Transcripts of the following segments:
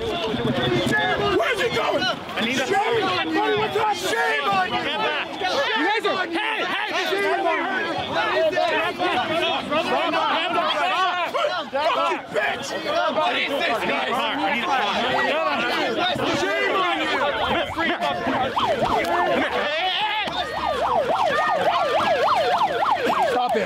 Where's he going? Shame on you! Shame on you! Hey! Hey! What is this, guys? Shame on you! Stop it! Stop it!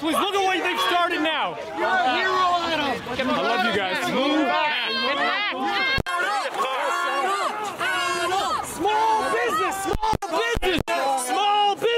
Please look at what they've started now. You're a hero, Adam. I love you guys. Move back. Small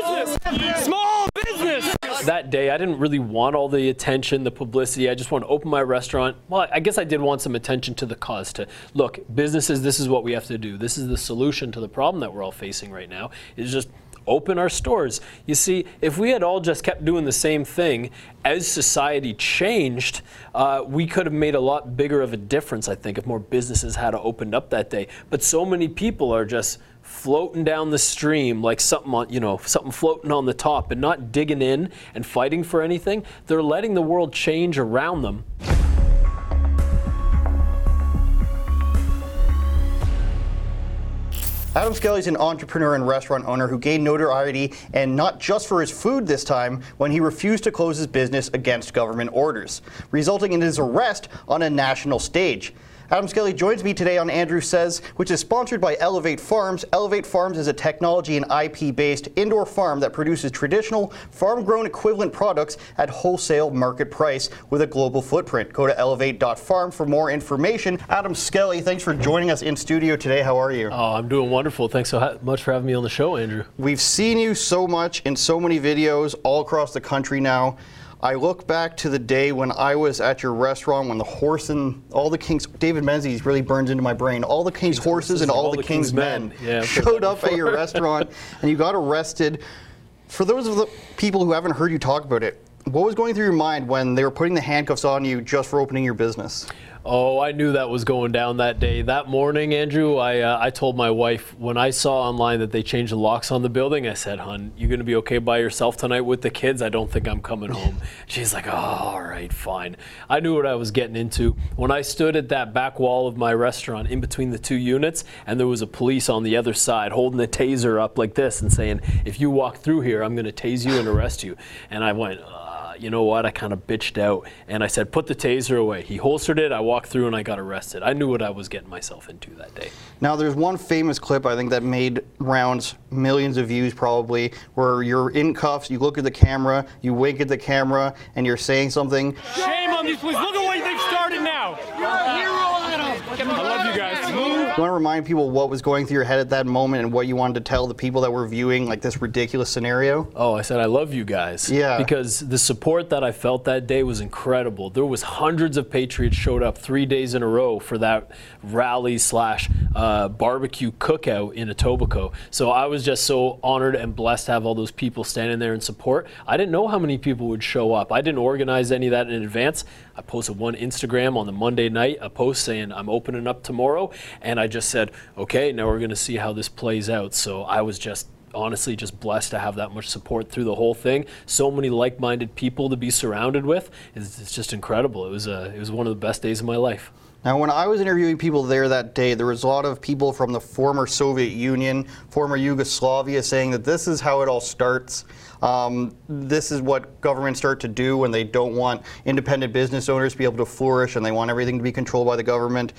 business. Small business. Small business. That day, I didn't really want all the attention, the publicity. I just want to open my restaurant. Well, I guess I did want some attention to the cause. To look, businesses, this is what we have to do. This is the solution to the problem that we're all facing right now. Is just open our stores. You see, if we had all just kept doing the same thing as society changed, we could have made a lot bigger of a difference, I think, if more businesses had opened up that day. But so many people are just floating down the stream like something on, you know, something floating on the top and not digging in and fighting for anything. They're letting the world change around them. Adam Skelly is an entrepreneur and restaurant owner who gained notoriety, and not just for his food this time, when he refused to close his business against government orders, resulting in his arrest on a national stage. Adam Skelly joins me today on Andrew Says, which is sponsored by Elevate Farms. Elevate Farms is a technology and IP-based indoor farm that produces traditional farm-grown equivalent products at wholesale market price with a global footprint. Go to elevate.farm for more information. Adam Skelly, thanks for joining us in studio today. How are you? Oh, I'm doing well. Wonderful. Thanks so much for having me on the show, Andrew. We've seen you so much in so many videos all across the country now. I look back to the day when I was at your restaurant when the horse and all the king's, David Menzies really burns into my brain, all the king's horses and all the king's men showed up at your restaurant and you got arrested. For those of the people who haven't heard you talk about it, what was going through your mind when they were putting the handcuffs on you just for opening your business? Oh, I knew that was going down that day. That morning, Andrew, I told my wife, when I saw online that they changed the locks on the building, I said, "Hun, you gonna be okay by yourself tonight with the kids? I don't think I'm coming home." She's like, "Oh, all right, fine." I knew what I was getting into. When I stood at that back wall of my restaurant in between the two units, and there was a police on the other side holding a taser up like this and saying, "If you walk through here, I'm gonna tase you and arrest you." And I went, you know what, I kind of bitched out and I said, "Put the taser away." He holstered it, I walked through and I got arrested. I knew what I was getting myself into that day. Now there's one famous clip I think that made rounds, millions of views probably, where you're in cuffs, you look at the camera, you wink at the camera, and you're saying something. Shame on these police, look at what they've started now. You're a hero, Adam. I love you guys. I want to remind people what was going through your head at that moment and what you wanted to tell the people that were viewing like this ridiculous scenario? Oh, I said, "I love you guys." Yeah. Because the support that I felt that day was incredible. There was hundreds of patriots showed up 3 days in a row for that rally / barbecue cookout in Etobicoke. So I was just so honored and blessed to have all those people standing there in support. I didn't know how many people would show up. I didn't organize any of that in advance. I posted one Instagram on the Monday night, a post saying, "I'm opening up tomorrow," and I just said, "Okay, now we're going to see how this plays out." So I was just honestly just blessed to have that much support through the whole thing. So many like-minded people to be surrounded with. It's just incredible. It was one of the best days of my life. Now, when I was interviewing people there that day, there was a lot of people from the former Soviet Union, former Yugoslavia, saying that this is how it all starts. This is what governments start to do when they don't want independent business owners to be able to flourish and they want everything to be controlled by the government.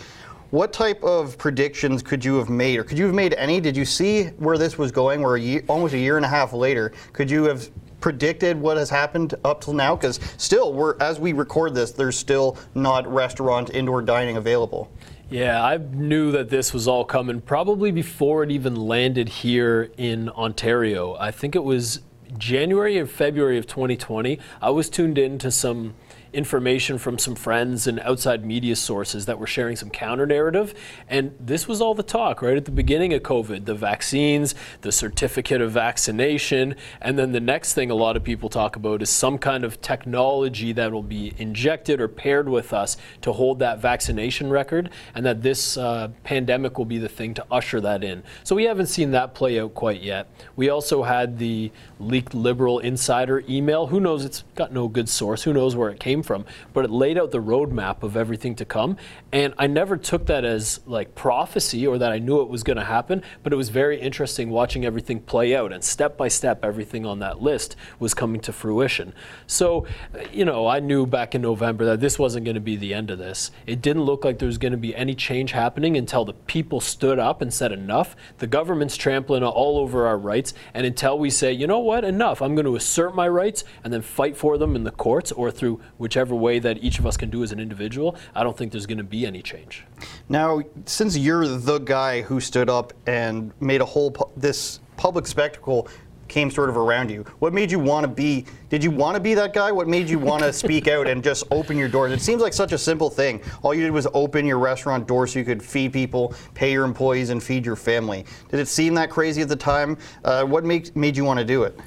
What type of predictions could you have made, or could you have made any? Did you see where this was going, where almost a year and a half later, could you have predicted what has happened up till now? Because still, as we record this, there's still not restaurant indoor dining available. Yeah, I knew that this was all coming probably before it even landed here in Ontario. I think it was January or February of 2020. I was tuned in to some information from some friends and outside media sources that were sharing some counter-narrative. And this was all the talk right at the beginning of COVID, the vaccines, the certificate of vaccination. And then the next thing a lot of people talk about is some kind of technology that will be injected or paired with us to hold that vaccination record, and that this pandemic will be the thing to usher that in. So we haven't seen that play out quite yet. We also had the leaked Liberal insider email. Who knows? It's got no good source. Who knows where it came from? But it laid out the roadmap of everything to come. And I never took that as like prophecy or that I knew it was going to happen, but it was very interesting watching everything play out. And step by step, everything on that list was coming to fruition. So, you know, I knew back in November that this wasn't going to be the end of this. It didn't look like there was going to be any change happening until the people stood up and said enough. The government's trampling all over our rights. And until we say, you know what, enough, I'm going to assert my rights and then fight for them in the courts or through whichever way that each of us can do as an individual, I don't think there's going to be any change. Now, since you're the guy who stood up and made a whole this public spectacle came sort of around you, what made you want to be, did you want to be that guy? What made you want to speak out and just open your doors? It seems like such a simple thing. All you did was open your restaurant door so you could feed people, pay your employees, and feed your family. Did it seem that crazy at the time? What made you want to do it?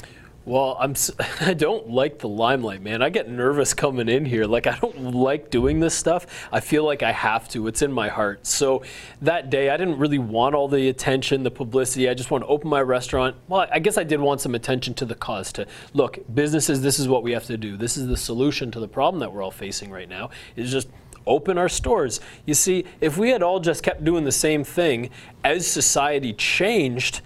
Well, I don't like the limelight, man. I get nervous coming in here. Like, I don't like doing this stuff. I feel like I have to. It's in my heart. So that day, I didn't really want all the attention, the publicity. I just want to open my restaurant. Well, I guess I did want some attention to the cause, to look, businesses, this is what we have to do. This is the solution to the problem that we're all facing right now. It's just open our stores. You see, if we had all just kept doing the same thing, as society changed,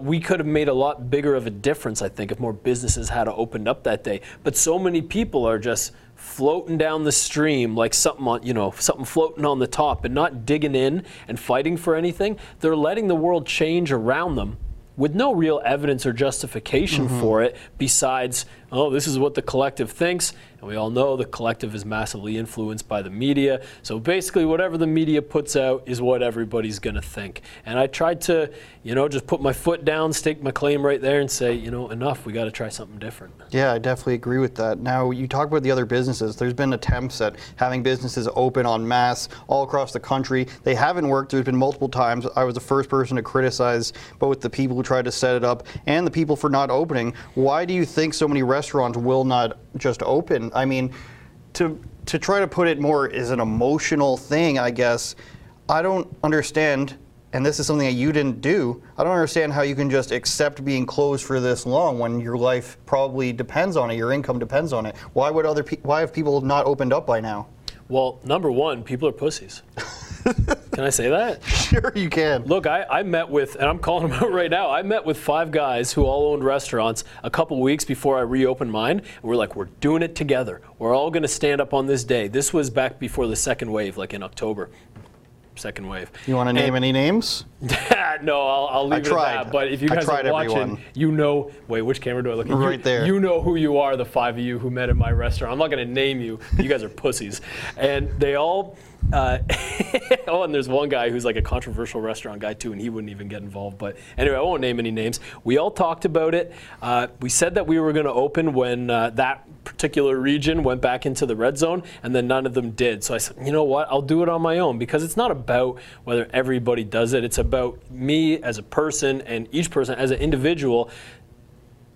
we could have made a lot bigger of a difference, I think, if more businesses had opened up that day. But so many people are just floating down the stream like something on, you know, something floating on the top and not digging in and fighting for anything. They're letting the world change around them with no real evidence or justification for it besides, oh, this is what the collective thinks. And we all know the collective is massively influenced by the media. So basically, whatever the media puts out is what everybody's going to think. And I tried to, you know, just put my foot down, stake my claim right there and say, you know, enough, we got to try something different. Yeah, I definitely agree with that. Now, you talk about the other businesses. There's been attempts at having businesses open en masse all across the country. They haven't worked. There's been multiple times. I was the first person to criticize both the people who tried to set it up and the people for not opening. Why do you think so many restaurants will not just open? I mean, to try to put it more is an emotional thing, I guess. I don't understand, and this is something that you didn't do, I don't understand how you can just accept being closed for this long when your life probably depends on it, your income depends on it. Why would why have people not opened up by now? Well, number one, people are pussies. Can I say that? Sure you can. Look, I met with, and I'm calling them out right now, I met with 5 guys who all owned restaurants a couple weeks before I reopened mine. And we're like, we're doing it together. We're all going to stand up on this day. This was back before the second wave, like in October. Second wave. You want to name any names? No, I'll leave it at that. But if you guys are watching, you know, wait, which camera do I look at? Right there. You know who you are, the 5 of you who met in my restaurant. I'm not going to name you. You guys are pussies. And they all, oh, and there's one guy who's like a controversial restaurant guy too, and he wouldn't even get involved. But anyway, I won't name any names. We all talked about it. We said that we were going to open when that particular region went back into the red zone, and then none of them did. So I said, you know what, I'll do it on my own, because it's not about whether everybody does it. It's about me as a person and each person as an individual,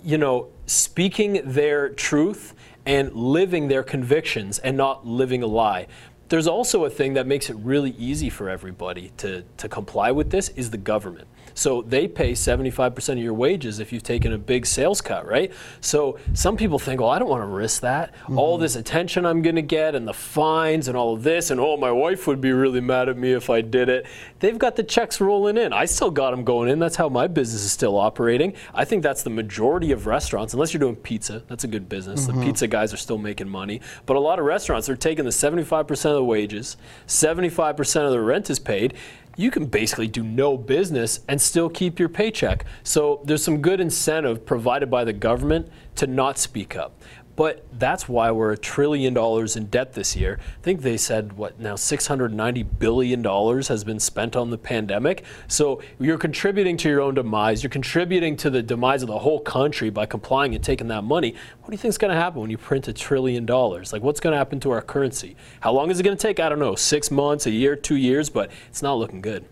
you know, speaking their truth and living their convictions and not living a lie. There's also a thing that makes it really easy for everybody to comply with this is the government. So they pay 75% of your wages if you've taken a big sales cut, right? So some people think, well, I don't want to risk that. All this attention I'm going to get and the fines and all of this, and oh, my wife would be really mad at me if I did it. They've got the checks rolling in. I still got them going in. That's how my business is still operating. I think that's the majority of restaurants, unless you're doing pizza. That's a good business. The pizza guys are still making money. But a lot of restaurants, they're taking the 75% of the wages, 75% of the rent is paid. You can basically do no business and still keep your paycheck. So there's some good incentive provided by the government to not speak up. But that's why we're $1 trillion in debt this year. I think they said, what now, $690 billion has been spent on the pandemic. So you're contributing to your own demise. You're contributing to the demise of the whole country by complying and taking that money. What do you think is going to happen when you print $1 trillion? Like, what's going to happen to our currency? How long is it going to take? I don't know, 6 months, a year, 2 years, but it's not looking good.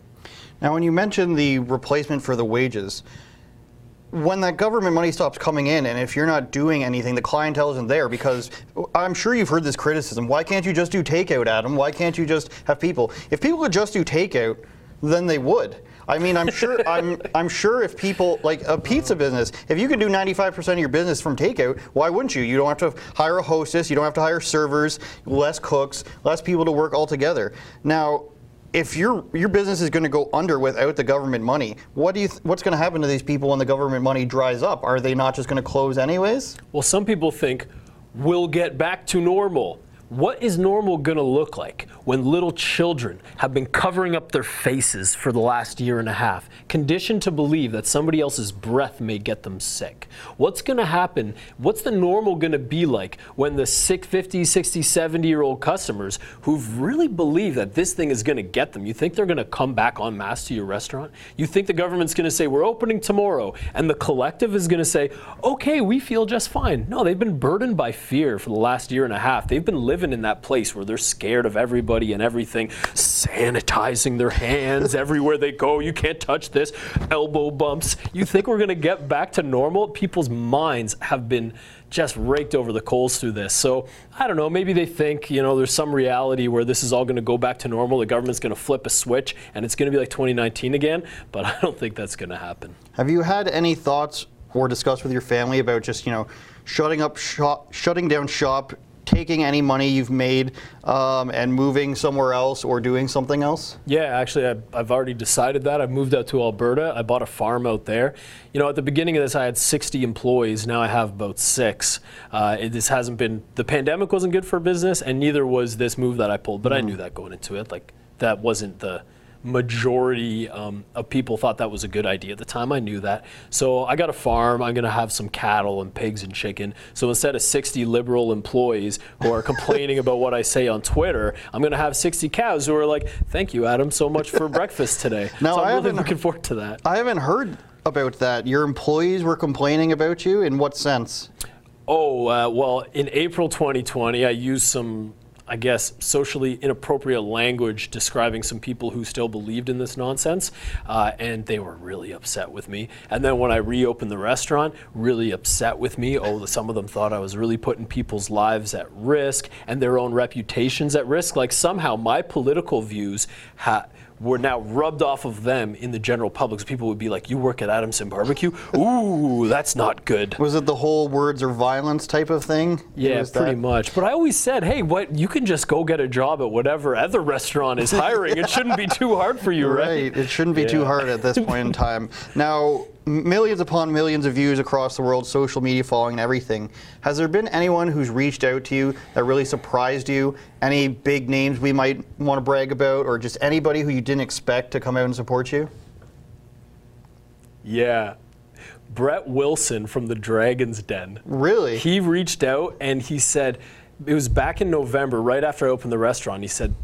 Now, when you mentioned the replacement for the wages, when that government money stops coming in, and if you're not doing anything, the clientele isn't there, because I'm sure you've heard this criticism. Why can't you just do takeout, Adam? Why can't you just have people? If people could just do takeout, then they would. I mean, I'm sure, I'm sure if people, like a pizza business, if you could do 95% of your business from takeout, why wouldn't you? You don't have to hire a hostess, you don't have to hire servers, less cooks, less people to work altogether. Now, if your business is going to go under without the government money, what do you what's going to happen to these people when the government money dries up? Are they not just going to close anyways? Well, some people think we'll get back to normal. What is normal going to look like when little children have been covering up their faces for the last year and a half, conditioned to believe that somebody else's breath may get them sick? What's going to happen? What's the normal going to be like when the sick 50, 60, 70-year-old customers who've really believed that this thing is going to get them, you think they're going to come back en masse to your restaurant? You think the government's going to say, we're opening tomorrow, and the collective is going to say, okay, we feel just fine? No, they've been burdened by fear for the last year and a half. They've been living in that place where they're scared of everybody and everything, sanitizing their hands everywhere they go. You can't touch this, elbow bumps. You think we're going to get back to normal? People's minds have been just raked over the coals through this. So I don't know, maybe they think, you know, there's some reality where this is all going to go back to normal. The government's going to flip a switch and it's going to be like 2019 again, but I don't think that's going to happen. Have you had any thoughts or discussed with your family about just, you know, shutting down shop, taking any money you've made and moving somewhere else or doing something else? Yeah, actually, I've already decided that. I've moved out to Alberta. I bought a farm out there. You know, at the beginning of this, I had 60 employees. Now I have about 6. This hasn't been, the pandemic wasn't good for business, and neither was this move that I pulled. But I knew that going into it. Like, that wasn't the majority of people thought that was a good idea at the time. I knew that. So I got a farm. I'm going to have some cattle and pigs and chicken. So instead of 60 liberal employees who are complaining about what I say on Twitter, I'm going to have 60 cows who are like, thank you, Adam, so much for breakfast today. Now, so I'm really looking forward to that. I haven't heard about that. Your employees were complaining about you? In what sense? Oh, well, in April 2020, I used some, I guess, socially inappropriate language describing some people who still believed in this nonsense, and they were really upset with me. And then when I reopened the restaurant, really upset with me. Oh, some of them thought I was really putting people's lives at risk and their own reputations at risk. Like, somehow my political views were now rubbed off of them in the general public. So people would be like, you work at Adamson Barbecue? Ooh, that's not good. Was it the whole words or violence type of thing? Yeah, pretty much. But I always said, hey, what? You can just go get a job at whatever other restaurant is hiring. It shouldn't be too hard for you, right? It shouldn't be too hard at this point in time. Now, millions upon millions of views across the world, social media following and everything. Has there been anyone who's reached out to you that really surprised you? Any big names we might want to brag about, or just anybody who you didn't expect to come out and support you? Yeah. Brett Wilson from the Dragon's Den. Really? He reached out and he said, it was back in November, right after I opened the restaurant, he said,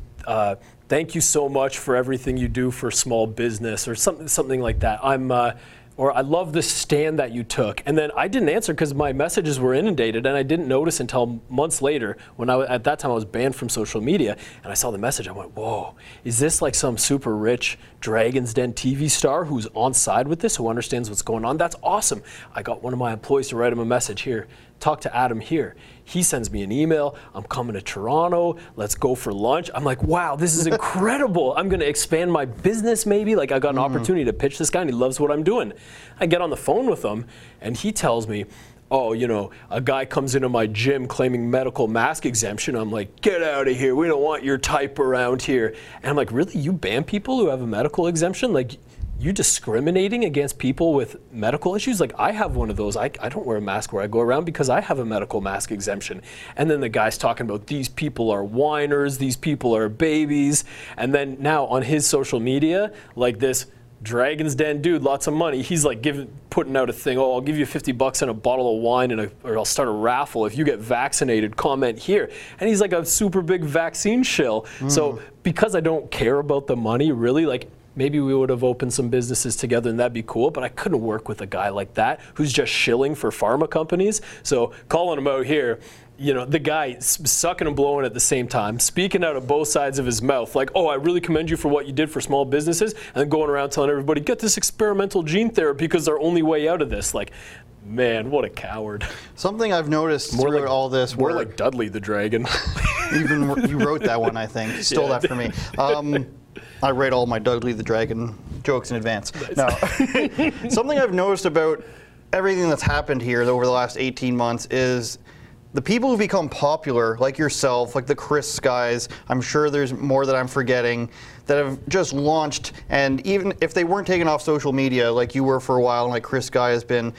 thank you so much for everything you do for small business, or something like that. Or I love the stand that you took. And then I didn't answer because my messages were inundated, and I didn't notice until months later when at that time I was banned from social media, and I saw the message. I went, whoa, is this like some super rich Dragon's Den TV star who's on side with this, who understands what's going on? That's awesome. I got one of my employees to write him a message here. Talk to Adam here. He sends me an email. I'm coming to Toronto. Let's go for lunch. I'm like, wow, this is incredible. I'm going to expand my business maybe. Like, I got an opportunity to pitch this guy, and he loves what I'm doing. I get on the phone with him, and he tells me, oh, you know, a guy comes into my gym claiming medical mask exemption. I'm like, get out of here. We don't want your type around here. And I'm like, really? You ban people who have a medical exemption? Like, you're discriminating against people with medical issues? Like, I have one of those. I don't wear a mask where I go around because I have a medical mask exemption. And then the guy's talking about these people are whiners, these people are babies. And then now on his social media, like this Dragon's Den dude, lots of money. He's like putting out a thing. Oh, I'll give you $50 and a bottle of wine, or I'll start a raffle if you get vaccinated. Comment here. And he's like a super big vaccine shill. Mm. So because I don't care about the money, really, like maybe we would have opened some businesses together and that'd be cool. But I couldn't work with a guy like that who's just shilling for pharma companies. So calling him out here. You know, the guy sucking and blowing at the same time, speaking out of both sides of his mouth, like, oh, I really commend you for what you did for small businesses, and then going around telling everybody, get this experimental gene therapy because our only way out of this. Like, man, what a coward. Something I've noticed through all this work. More like Dudley the Dragon. Even you wrote that one, I think. Stole that from me. I read all my Dudley the Dragon jokes in advance. Nice. No. Something I've noticed about everything that's happened here over the last 18 months is the people who become popular, like yourself, like the Chris guys, I'm sure there's more that I'm forgetting, that have just launched, and even if they weren't taken off social media like you were for a while and like Chris Guy has been,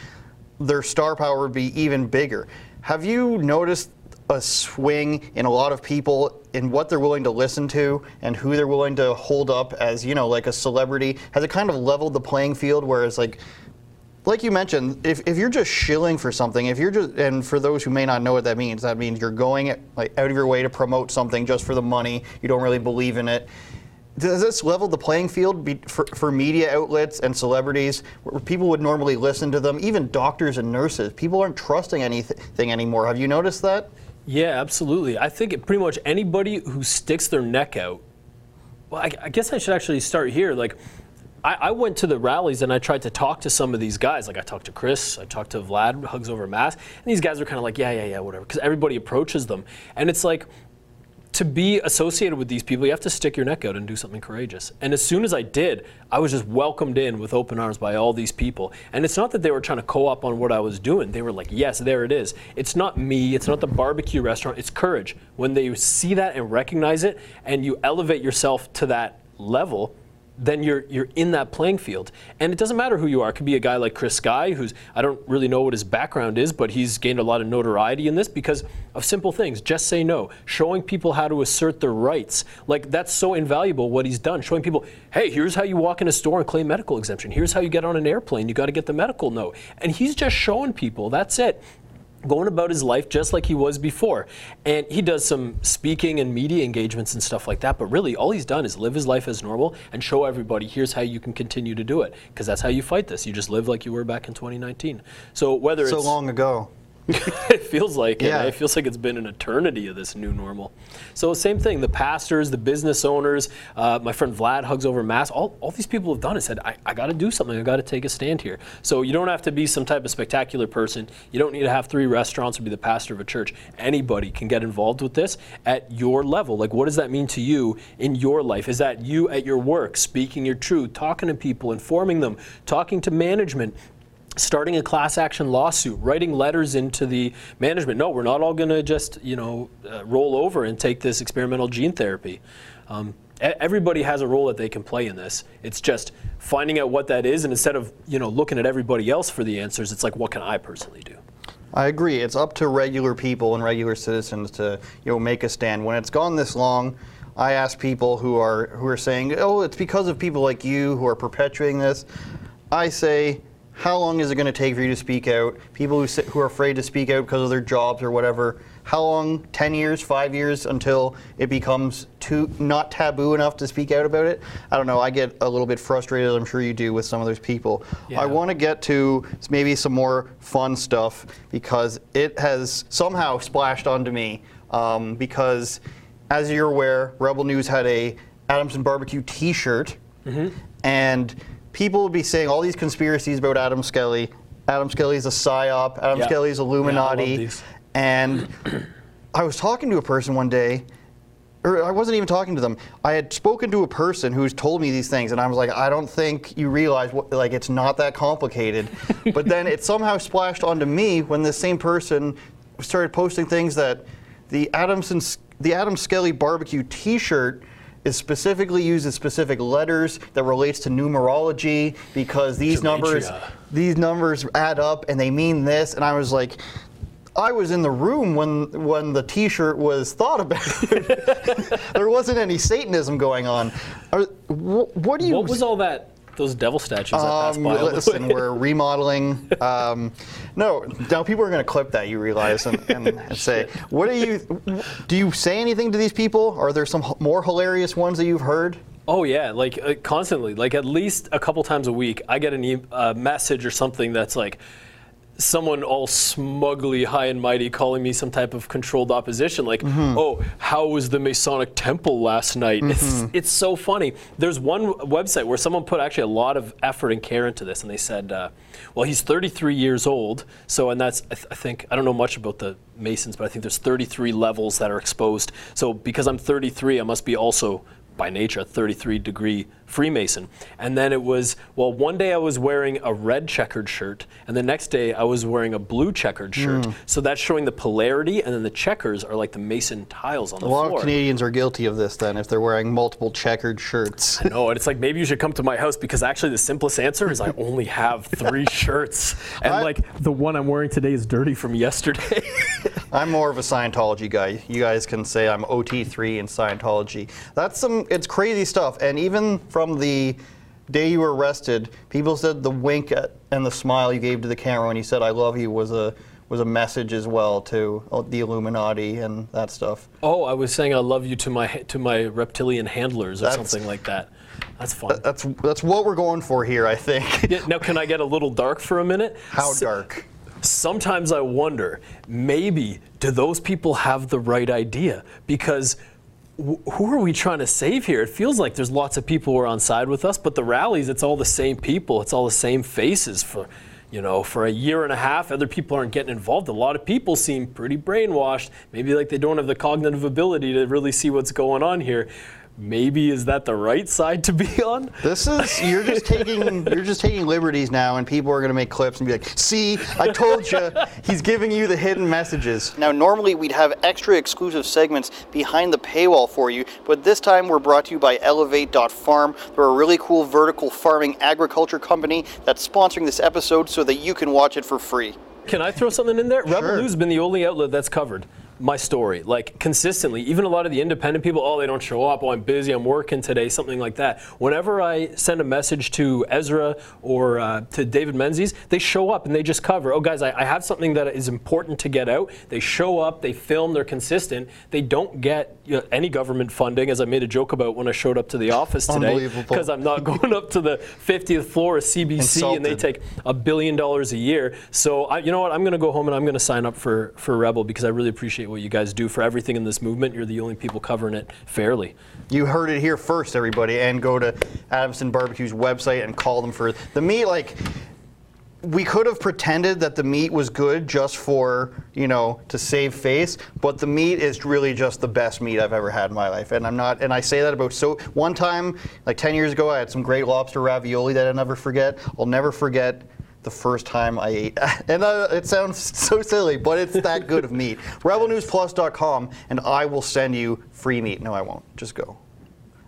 their star power would be even bigger. Have you noticed a swing in a lot of people in what they're willing to listen to and who they're willing to hold up as, you know, like a celebrity? Has it kind of leveled the playing field where it's like you mentioned, if you're just shilling for something, and for those who may not know what that means you're going out of your way to promote something just for the money. You don't really believe in it. Does this level the playing field for media outlets and celebrities where people would normally listen to them, even doctors and nurses? People aren't trusting anything anymore. Have you noticed that? Yeah, absolutely. I think pretty much anybody who sticks their neck out. Well, I guess I should actually start here. I went to the rallies and I tried to talk to some of these guys. Like I talked to Chris, I talked to Vlad, Hugs Over Mask, and these guys were kind of like, yeah, whatever, because everybody approaches them. And it's like, to be associated with these people, you have to stick your neck out and do something courageous. And as soon as I did, I was just welcomed in with open arms by all these people. And it's not that they were trying to co-op on what I was doing. They were like, yes, there it is. It's not me, it's not the barbecue restaurant, it's courage. When they see that and recognize it, and you elevate yourself to that level, then you're in that playing field. And it doesn't matter who you are. It could be a guy like Chris Guy, who's, I don't really know what his background is, but he's gained a lot of notoriety in this because of simple things. Just say no. Showing people how to assert their rights. Like, that's so invaluable what he's done. Showing people, hey, here's how you walk in a store and claim medical exemption. Here's how you get on an airplane. You got to get the medical note. And he's just showing people, that's it. Going about his life just like he was before. And he does some speaking and media engagements and stuff like that, but really all he's done is live his life as normal and show everybody here's how you can continue to do it, because that's how you fight this. You just live like you were back in 2019. So whether it's so long ago. It feels like it. Yeah. It feels like it's been an eternity of this new normal. So same thing, the pastors, the business owners, my friend Vlad, Hugs Over Mass, all these people have done is said, I got to do something. I got to take a stand here. So you don't have to be some type of spectacular person. You don't need to have 3 restaurants or be the pastor of a church. Anybody can get involved with this at your level. Like, what does that mean to you in your life? Is that you at your work, speaking your truth, talking to people, informing them, talking to management, starting a class action lawsuit, writing letters into the management. No, we're not all going to just, roll over and take this experimental gene therapy. Everybody has a role that they can play in this. It's just finding out what that is, and instead of, looking at everybody else for the answers, it's like, what can I personally do? I agree. It's up to regular people and regular citizens to, make a stand. When it's gone this long, I ask people who are saying, oh, it's because of people like you who are perpetuating this. I say, how long is it going to take for you to speak out? People who are afraid to speak out because of their jobs or whatever, how long, 10 years, 5 years, until it becomes not taboo enough to speak out about it? I don't know, I get a little bit frustrated, I'm sure you do, with some of those people. Yeah. I want to get to maybe some more fun stuff because it has somehow splashed onto me because, as you're aware, Rebel News had a Adamson Barbecue t-shirt, mm-hmm. and people would be saying all these conspiracies about Adam Skelly. Adam Skelly's a psyop. Adam Skelly's Illuminati. Yeah, I love these. And I was talking to a person one day, or I wasn't even talking to them. I had spoken to a person who's told me these things, and I was like, I don't think you realize it's not that complicated. But then it somehow splashed onto me when this same person started posting things that the Adam Skelly barbecue T-shirt is specifically used as specific letters that relates to numerology because these numbers add up and they mean this. And I was like, I was in the room when the t-shirt was thought about. There wasn't any Satanism going on. What was all that those devil statues that pass by. Listen, we're remodeling. No, now people are going to clip that, you realize, and say, "What are you? Do you say anything to these people? Are there some more hilarious ones that you've heard?" Oh yeah, like constantly, like at least a couple times a week, I get a message or something that's like, someone all smugly high and mighty calling me some type of controlled opposition, like, oh, how was the Masonic Temple last night? It's so funny. There's one website where someone put actually a lot of effort and care into this, and they said, well, he's 33 years old, so, and that's, I think, I don't know much about the Masons, but I think there's 33 levels that are exposed, so because I'm 33, I must be also by nature, a 33-degree Freemason. And then it was, well, one day I was wearing a red checkered shirt, and the next day I was wearing a blue checkered shirt. So that's showing the polarity, and then the checkers are like the Mason tiles on the floor. A lot of Canadians are guilty of this, then, if they're wearing multiple checkered shirts. I know, and it's like, maybe you should come to my house, because actually the simplest answer is I only have 3 shirts. And like, the one I'm wearing today is dirty from yesterday. I'm more of a Scientology guy. You guys can say I'm OT3 in Scientology. That's some, it's crazy stuff. And even from the day you were arrested, people said the wink and the smile you gave to the camera when you said "I love you" was a message as well to the Illuminati and that stuff. Oh, I was saying "I love you" to my reptilian handlers, or something like that. That's fun. That's what we're going for here, I think. Yeah, now, can I get a little dark for a minute? How dark? Sometimes I wonder, maybe, do those people have the right idea? Because who are we trying to save here? It feels like there's lots of people who are on side with us, but the rallies, it's all the same people. It's all the same faces for, you know, for a year and a half. Other people aren't getting involved. A lot of people seem pretty brainwashed. Maybe like they don't have the cognitive ability to really see what's going on here. Maybe is that the right side to be on? This is, you're just taking liberties now, and people are going to make clips and be like, "See, I told you, he's giving you the hidden messages." Now, normally we'd have extra exclusive segments behind the paywall for you, but this time we're brought to you by Elevate.Farm. They're a really cool vertical farming agriculture company that's sponsoring this episode so that you can watch it for free. Can I throw something in there? Sure. Rebel News has been the only outlet that's covered my story, like, consistently. Even a lot of the independent people, "Oh, they don't show up. Oh, I'm busy. I'm working today," something like that. Whenever I send a message to Ezra or to David Menzies, they show up and they just cover. "Oh, guys, I have something that is important to get out." They show up, they film, they're consistent. They don't get any government funding, as I made a joke about when I showed up to the office today, because I'm not going up to the 50th floor of CBC, and they take $1 billion a year. So, you know what? I'm going to go home and I'm going to sign up for Rebel, because I really appreciate what you guys do for everything in this movement. You're the only people covering it fairly. You heard it here first, everybody, and go to Adamson Barbecue's website and call them for the meat. Like, we could have pretended that the meat was good just for, you know, to save face, but the meat is really just the best meat I've ever had in my life. And I'm not, and I say that about, so one time, like 10 years ago, I had some great lobster ravioli that I'll never forget. I'll never forget the first time I ate, and it sounds so silly, but it's that good of meat. RebelNewsPlus.com, and I will send you free meat. No, I won't. Just go.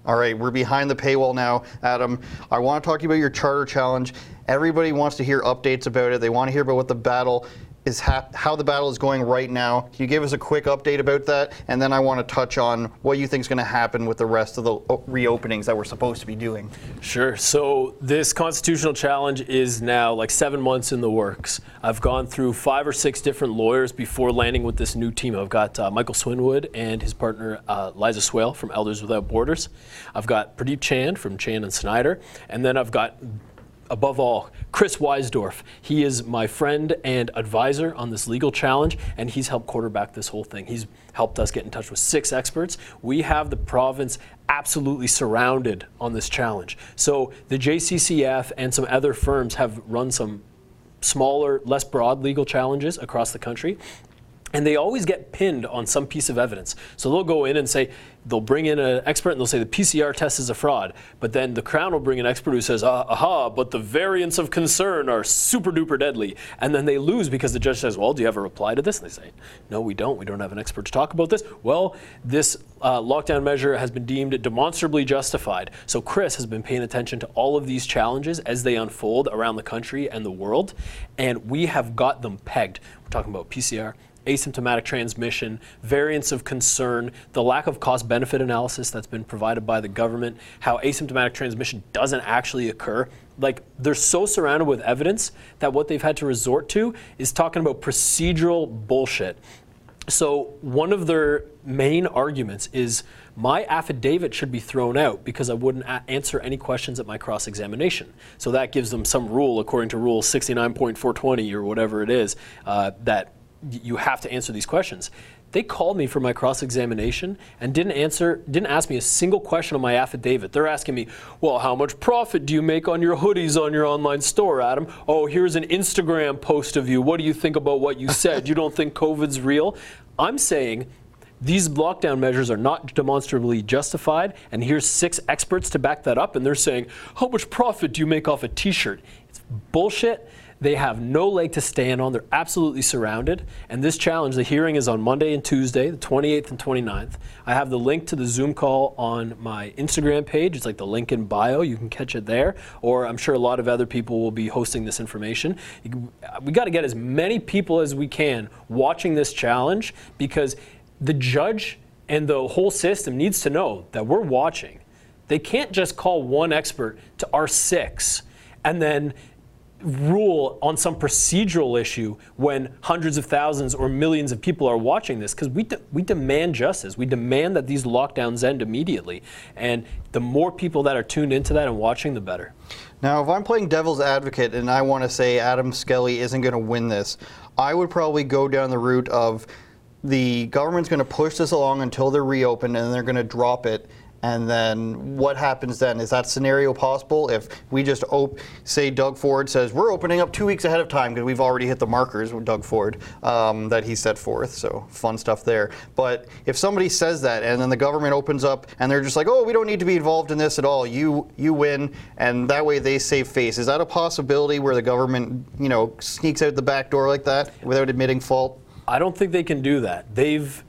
All right, we're behind the paywall now, Adam. I want to talk to you about your charter challenge. Everybody wants to hear updates about it. They want to hear about what the battle is, how the battle is going right now. Can you give us a quick update about that? And then I want to touch on what you think is going to happen with the rest of the reopenings that we're supposed to be doing. Sure. So this constitutional challenge is now like 7 months in the works. I've gone through 5 or 6 different lawyers before landing with this new team. I've got Michael Swinwood and his partner Liza Swale from Elders Without Borders. I've got Pradeep Chan from Chan and Snyder. And then I've got, above all, Chris Weisdorf. He is my friend and advisor on this legal challenge, and he's helped quarterback this whole thing. He's helped us get in touch with 6 experts. We have the province absolutely surrounded on this challenge. So the JCCF and some other firms have run some smaller, less broad legal challenges across the country, and they always get pinned on some piece of evidence. So they'll go in and say, they'll bring in an expert and they'll say the PCR test is a fraud. But then the Crown will bring an expert who says, aha, but the variants of concern are super duper deadly. And then they lose because the judge says, well, do you have a reply to this? And they say, no, we don't. We don't have an expert to talk about this. Well, this lockdown measure has been deemed demonstrably justified. So Chris has been paying attention to all of these challenges as they unfold around the country and the world. And we have got them pegged. We're talking about PCR, asymptomatic transmission, variants of concern, the lack of cost-benefit analysis that's been provided by the government, how asymptomatic transmission doesn't actually occur. Like, they're so surrounded with evidence that what they've had to resort to is talking about procedural bullshit. So one of their main arguments is, my affidavit should be thrown out because I wouldn't answer any questions at my cross-examination. So that gives them some rule, according to Rule 69.420 or whatever it is, that you have to answer these questions. They called me for my cross-examination and didn't ask me a single question on my affidavit. They're asking me, well, how much profit do you make on your hoodies on your online store, Adam? Oh, here's an Instagram post of you. What do you think about what you said? You don't think COVID's real? I'm saying these lockdown measures are not demonstrably justified, and here's 6 experts to back that up, and they're saying, how much profit do you make off a t-shirt? It's bullshit. They have no leg to stand on. They're absolutely surrounded. And this challenge, the hearing is on Monday and Tuesday, the 28th and 29th. I have the link to the Zoom call on my Instagram page. It's like the link in bio. You can catch it there. Or I'm sure a lot of other people will be hosting this information. We got to get as many people as we can watching this challenge, because the judge and the whole system needs to know that we're watching. They can't just call one expert to R6 and then rule on some procedural issue when hundreds of thousands or millions of people are watching this, because we demand justice. We demand that these lockdowns end immediately, and the more people that are tuned into that and watching, the better. Now, if I'm playing devil's advocate and I want to say Adam Skelly isn't going to win this, I would probably go down the route of the government's going to push this along until they're reopened, and they're going to drop it. And then what happens then? Is that scenario possible? If we just say Doug Ford says, we're opening up 2 weeks ahead of time because we've already hit the markers with Doug Ford that he set forth. So fun stuff there. But if somebody says that and then the government opens up and they're just like, oh, we don't need to be involved in this at all. You win. And that way they save face. Is that a possibility where the government, you know, sneaks out the back door like that without admitting fault? I don't think they can do that. They've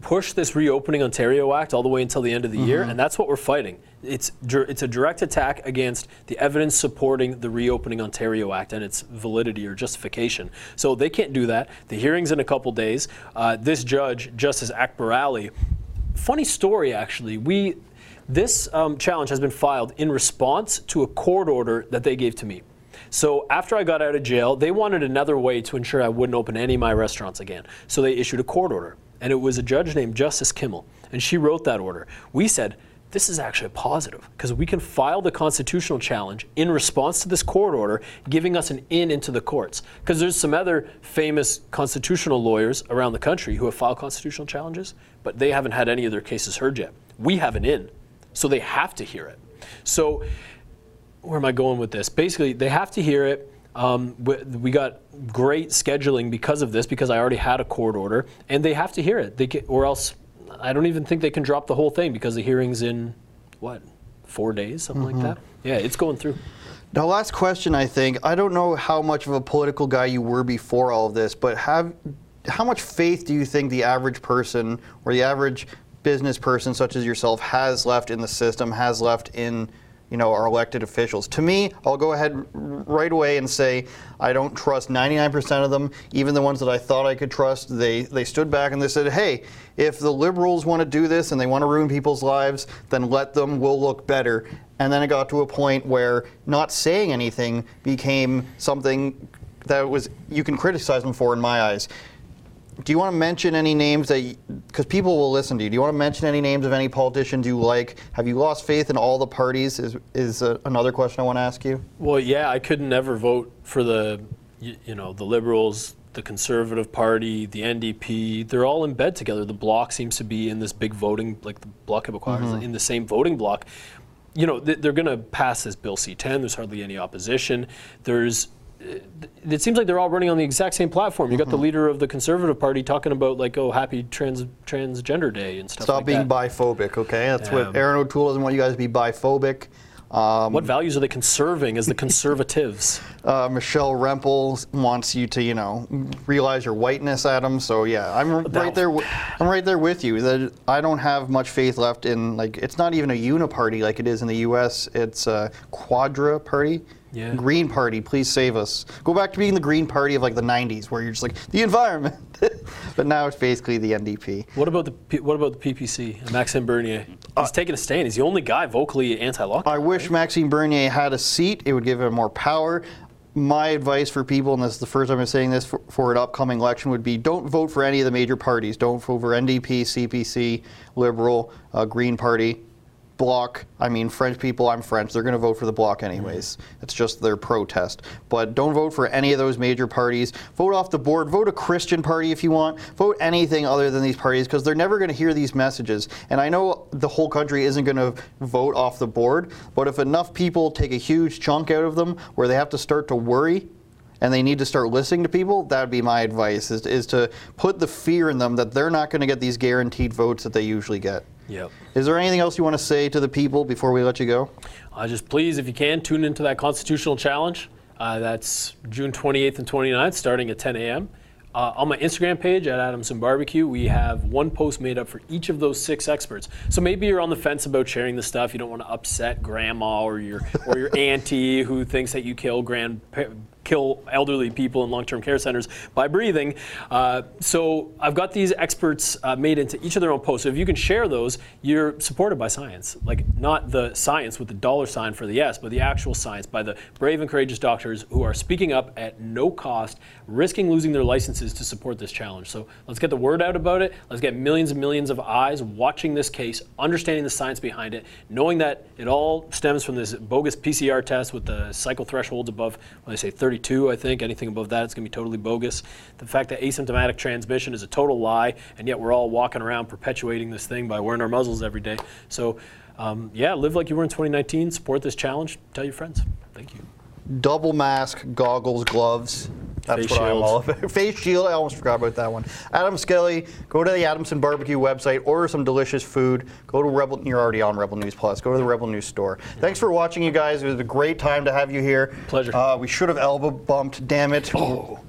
push this Reopening Ontario Act all the way until the end of the year, and that's what we're fighting. It's a direct attack against the evidence supporting the Reopening Ontario Act and its validity or justification. So they can't do that. The hearing's in a couple days. This judge, Justice Akbar Ali, funny story actually. This challenge has been filed in response to a court order that they gave to me. So after I got out of jail, they wanted another way to ensure I wouldn't open any of my restaurants again. So they issued a court order. And it was a judge named Justice Kimmel, and she wrote that order. We said, this is actually a positive, because we can file the constitutional challenge in response to this court order, giving us an in into the courts. Because there's some other famous constitutional lawyers around the country who have filed constitutional challenges, but they haven't had any of their cases heard yet. We have an in, so they have to hear it. So where am I going with this? Basically, they have to hear it. We got great scheduling because of this, because I already had a court order, and they have to hear it. Or else I don't even think they can drop the whole thing, because the hearing's in, 4 days, something like that? Yeah, it's going through. Now, last question, I think. I don't know how much of a political guy you were before all of this, but how much faith do you think the average person or the average business person such as yourself has left in the system, has left in our elected officials? To me, I'll go ahead right away and say I don't trust 99% of them. Even the ones that I thought I could trust, they stood back and they said, hey, if the Liberals want to do this and they want to ruin people's lives, then let them, we'll look better. And then it got to a point where not saying anything became something that you can criticize them for, in my eyes. Do you want to mention any names because people will listen to you, do you want to mention any names of any politicians you like? Have you lost faith in all the parties is another question I want to ask you. Well, yeah, I could never vote for the Liberals, the Conservative Party, the NDP. They're all in bed together. The Bloc seems to be in this big voting, like the Bloc Québécois is in the same voting bloc. They're going to pass this Bill C-10. There's hardly any opposition. It seems like they're all running on the exact same platform. You got the leader of the Conservative Party talking about happy transgender day and stuff. Stop being biphobic, okay? That's what Aaron O'Toole doesn't want you guys to be biphobic. What values are they conserving as the Conservatives? Michelle Rempel wants you to, realize your whiteness, Adam. So yeah, I'm right there with you. That I don't have much faith left in. It's not even a uniparty like it is in the U.S. It's a quadra party. Yeah. Green Party, please save us. Go back to being the Green Party of like the 90s, where you're just like, the environment. But now it's basically the NDP. What about the PPC and Maxime Bernier? He's taking a stand. He's the only guy vocally anti-lockdown. I wish Maxime Bernier had a seat. It would give him more power. My advice for people, and this is the first time I'm saying this, for an upcoming election would be don't vote for any of the major parties. Don't vote for NDP, CPC, Liberal, Green Party. Bloc, I mean, French people, I'm French, they're going to vote for the Bloc anyways. It's just their protest. But don't vote for any of those major parties. Vote off the board. Vote a Christian party if you want. Vote anything other than these parties, because they're never going to hear these messages. And I know the whole country isn't going to vote off the board, but if enough people take a huge chunk out of them where they have to start to worry and they need to start listening to people, that would be my advice, is to put the fear in them that they're not going to get these guaranteed votes that they usually get. Yep. Is there anything else you want to say to the people before we let you go? Just please, if you can, tune into that constitutional challenge. That's June 28th and 29th, starting at 10 a.m. On my Instagram page at Adamson Barbecue, we have one post made up for each of those 6 experts. So maybe you're on the fence about sharing this stuff. You don't want to upset grandma or your auntie who thinks that you kill elderly people in long-term care centers by breathing. So I've got these experts made into each of their own posts. So if you can share those, you're supported by science. Like, not the science with the $ for the yes, but the actual science by the brave and courageous doctors who are speaking up at no cost, risking losing their licenses to support this challenge. So let's get the word out about it. Let's get millions and millions of eyes watching this case, understanding the science behind it, knowing that it all stems from this bogus PCR test with the cycle thresholds above, when they say 32, I think. Anything above that, it's going to be totally bogus. The fact that asymptomatic transmission is a total lie, and yet we're all walking around perpetuating this thing by wearing our muzzles every day. So, live like you were in 2019. Support this challenge. Tell your friends. Thank you. Double mask, goggles, gloves. That's face what shield. I'm all about. Face shield. I almost forgot about that one. Adam Skelly, go to the Adamson Barbecue website, order some delicious food. Go to Rebel. You're already on Rebel News Plus. Go to the Rebel News store. Yeah. Thanks for watching, you guys. It was a great time to have you here. Pleasure. We should have elbow bumped. Damn it. Oh.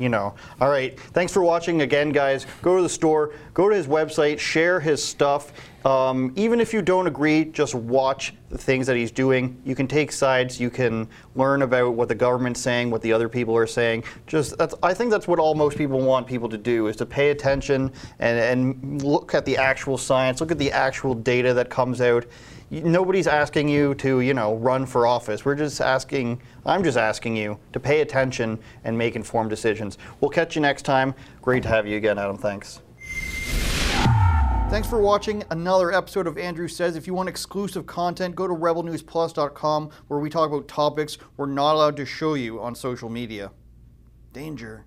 You know. All right. Thanks for watching again, guys. Go to the store. Go to his website. Share his stuff. Even if you don't agree, just watch the things that he's doing. You can take sides. You can learn about what the government's saying, what the other people are saying. I think that's what most people want people to do, is to pay attention and look at the actual science, look at the actual data that comes out. Nobody's asking you to, run for office. I'm just asking you to pay attention and make informed decisions. We'll catch you next time. Great to have you again, Adam. Thanks. Thanks for watching another episode of Andrew Says. If you want exclusive content, go to rebelnewsplus.com, where we talk about topics we're not allowed to show you on social media. Danger.